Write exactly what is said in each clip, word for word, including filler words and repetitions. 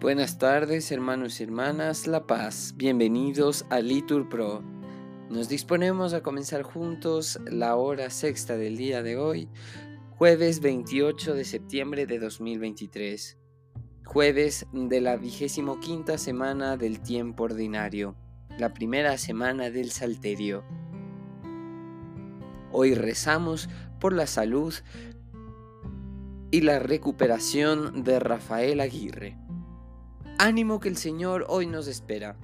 Buenas tardes, hermanos y hermanas, La Paz. Bienvenidos a Litur Pro. Nos disponemos a comenzar juntos la hora sexta del día de hoy, jueves veintiocho de septiembre de dos mil veintitrés, jueves de la vigésimo quinta semana del tiempo ordinario, la primera semana del Salterio. Hoy rezamos por la salud y la recuperación de Rafael Aguirre. Ánimo que el Señor hoy nos espera.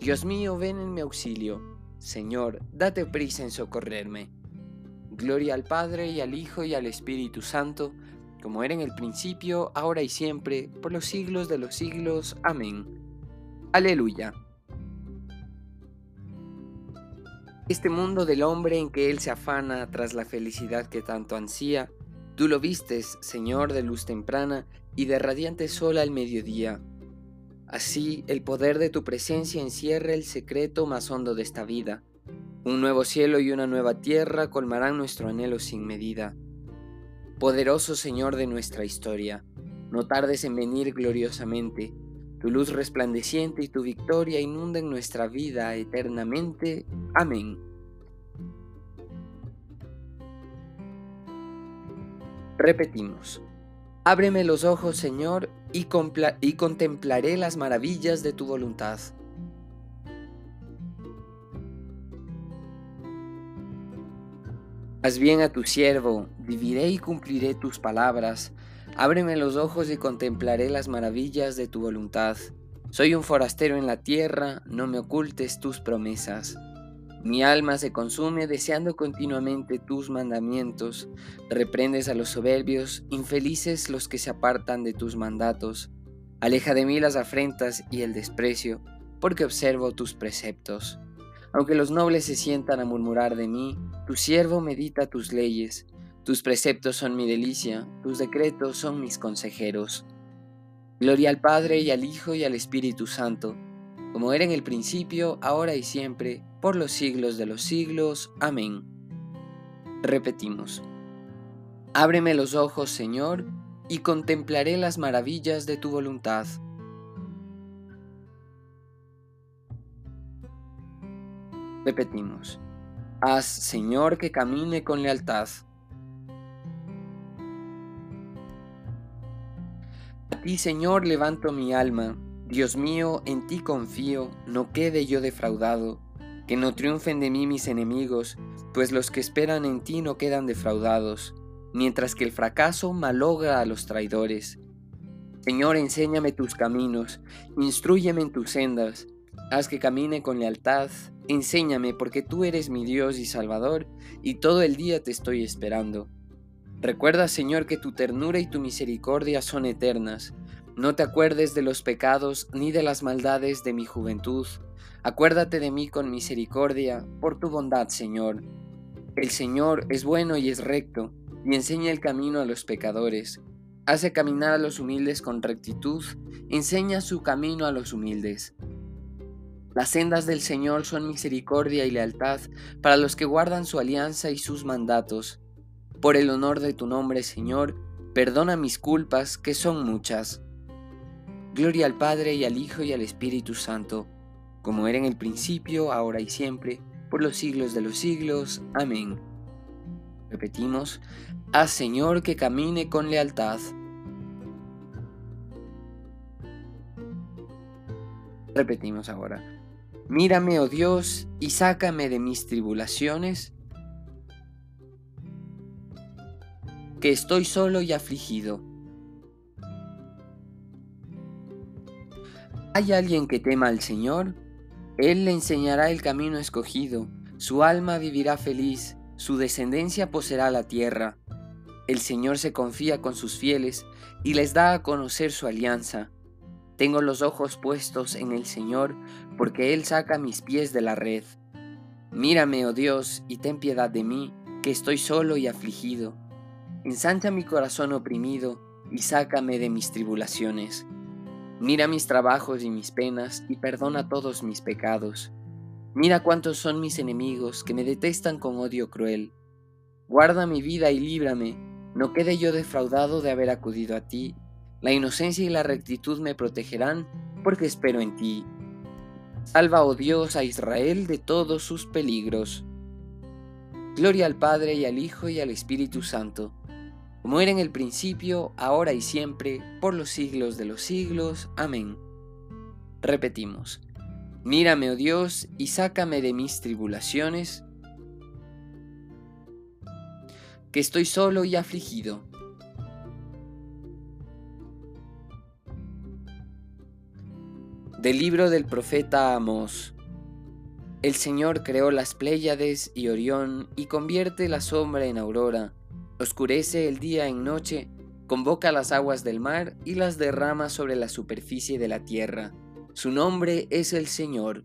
Dios mío, ven en mi auxilio. Señor, date prisa en socorrerme. Gloria al Padre, y al Hijo, y al Espíritu Santo, como era en el principio, ahora y siempre, por los siglos de los siglos. Amén. Aleluya. Este mundo del hombre en que él se afana tras la felicidad que tanto ansía, tú lo vistes, Señor, de luz temprana y de radiante sol al mediodía. Así, el poder de tu presencia encierra el secreto más hondo de esta vida. Un nuevo cielo y una nueva tierra colmarán nuestro anhelo sin medida. Poderoso Señor de nuestra historia, no tardes en venir gloriosamente. Tu luz resplandeciente y tu victoria inunden nuestra vida eternamente. Amén. Repetimos. Ábreme los ojos, Señor, y, compla- y contemplaré las maravillas de tu voluntad. Haz bien a tu siervo, viviré y cumpliré tus palabras. Ábreme los ojos y contemplaré las maravillas de tu voluntad. Soy un forastero en la tierra, no me ocultes tus promesas. Mi alma se consume deseando continuamente tus mandamientos. Reprendes a los soberbios, infelices los que se apartan de tus mandatos. Aleja de mí las afrentas y el desprecio, porque observo tus preceptos. Aunque los nobles se sientan a murmurar de mí, tu siervo medita tus leyes. Tus preceptos son mi delicia, tus decretos son mis consejeros. Gloria al Padre, y al Hijo, y al Espíritu Santo, como era en el principio, ahora y siempre, por los siglos de los siglos. Amén. Repetimos. Ábreme los ojos, Señor, y contemplaré las maravillas de tu voluntad. Repetimos. Haz, Señor, que camine con lealtad. A ti, Señor, levanto mi alma. Dios mío, en ti confío, no quede yo defraudado. Que no triunfen de mí mis enemigos, pues los que esperan en ti no quedan defraudados, mientras que el fracaso malogra a los traidores. Señor, enséñame tus caminos, instrúyeme en tus sendas, haz que camine con lealtad, enséñame, porque tú eres mi Dios y Salvador, y todo el día te estoy esperando. Recuerda, Señor, que tu ternura y tu misericordia son eternas. No te acuerdes de los pecados ni de las maldades de mi juventud. Acuérdate de mí con misericordia, por tu bondad, Señor. El Señor es bueno y es recto, y enseña el camino a los pecadores. Hace caminar a los humildes con rectitud, enseña su camino a los humildes. Las sendas del Señor son misericordia y lealtad para los que guardan su alianza y sus mandatos. Por el honor de tu nombre, Señor, perdona mis culpas, que son muchas. Gloria al Padre, y al Hijo, y al Espíritu Santo, como era en el principio, ahora y siempre, por los siglos de los siglos. Amén. Repetimos. Haz, Señor, que camine con lealtad. Repetimos ahora. Mírame, oh Dios, y sácame de mis tribulaciones, que estoy solo y afligido. ¿Hay alguien que tema al Señor? Él le enseñará el camino escogido, su alma vivirá feliz, su descendencia poseerá la tierra. El Señor se confía con sus fieles y les da a conocer su alianza. Tengo los ojos puestos en el Señor, porque Él saca mis pies de la red. Mírame, oh Dios, y ten piedad de mí, que estoy solo y afligido. Ensancha mi corazón oprimido y sácame de mis tribulaciones. Mira mis trabajos y mis penas y perdona todos mis pecados. Mira cuántos son mis enemigos que me detestan con odio cruel. Guarda mi vida y líbrame, no quede yo defraudado de haber acudido a ti. La inocencia y la rectitud me protegerán, porque espero en ti. Salva, oh Dios, a Israel de todos sus peligros. Gloria al Padre, y al Hijo, y al Espíritu Santo, como era en el principio, ahora y siempre, por los siglos de los siglos. Amén. Repetimos: mírame, oh Dios, y sácame de mis tribulaciones, que estoy solo y afligido. Del libro del profeta Amos. El Señor creó las Pléyades y Orión y convierte la sombra en aurora, oscurece el día en noche, convoca las aguas del mar y las derrama sobre la superficie de la tierra. Su nombre es el Señor.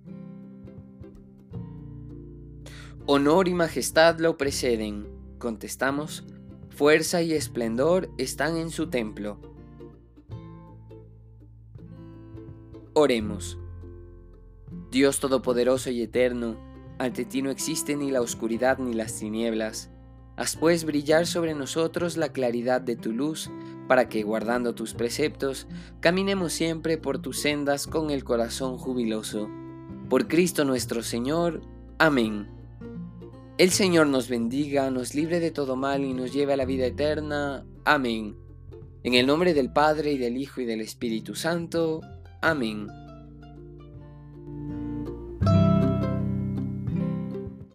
Honor y majestad lo preceden, contestamos, fuerza y esplendor están en su templo. Oremos. Dios todopoderoso y eterno, ante ti no existe ni la oscuridad ni las tinieblas. Haz pues brillar sobre nosotros la claridad de tu luz, para que, guardando tus preceptos, caminemos siempre por tus sendas con el corazón jubiloso. Por Cristo nuestro Señor. Amén. El Señor nos bendiga, nos libre de todo mal y nos lleve a la vida eterna. Amén. En el nombre del Padre, y del Hijo, y del Espíritu Santo. Amén.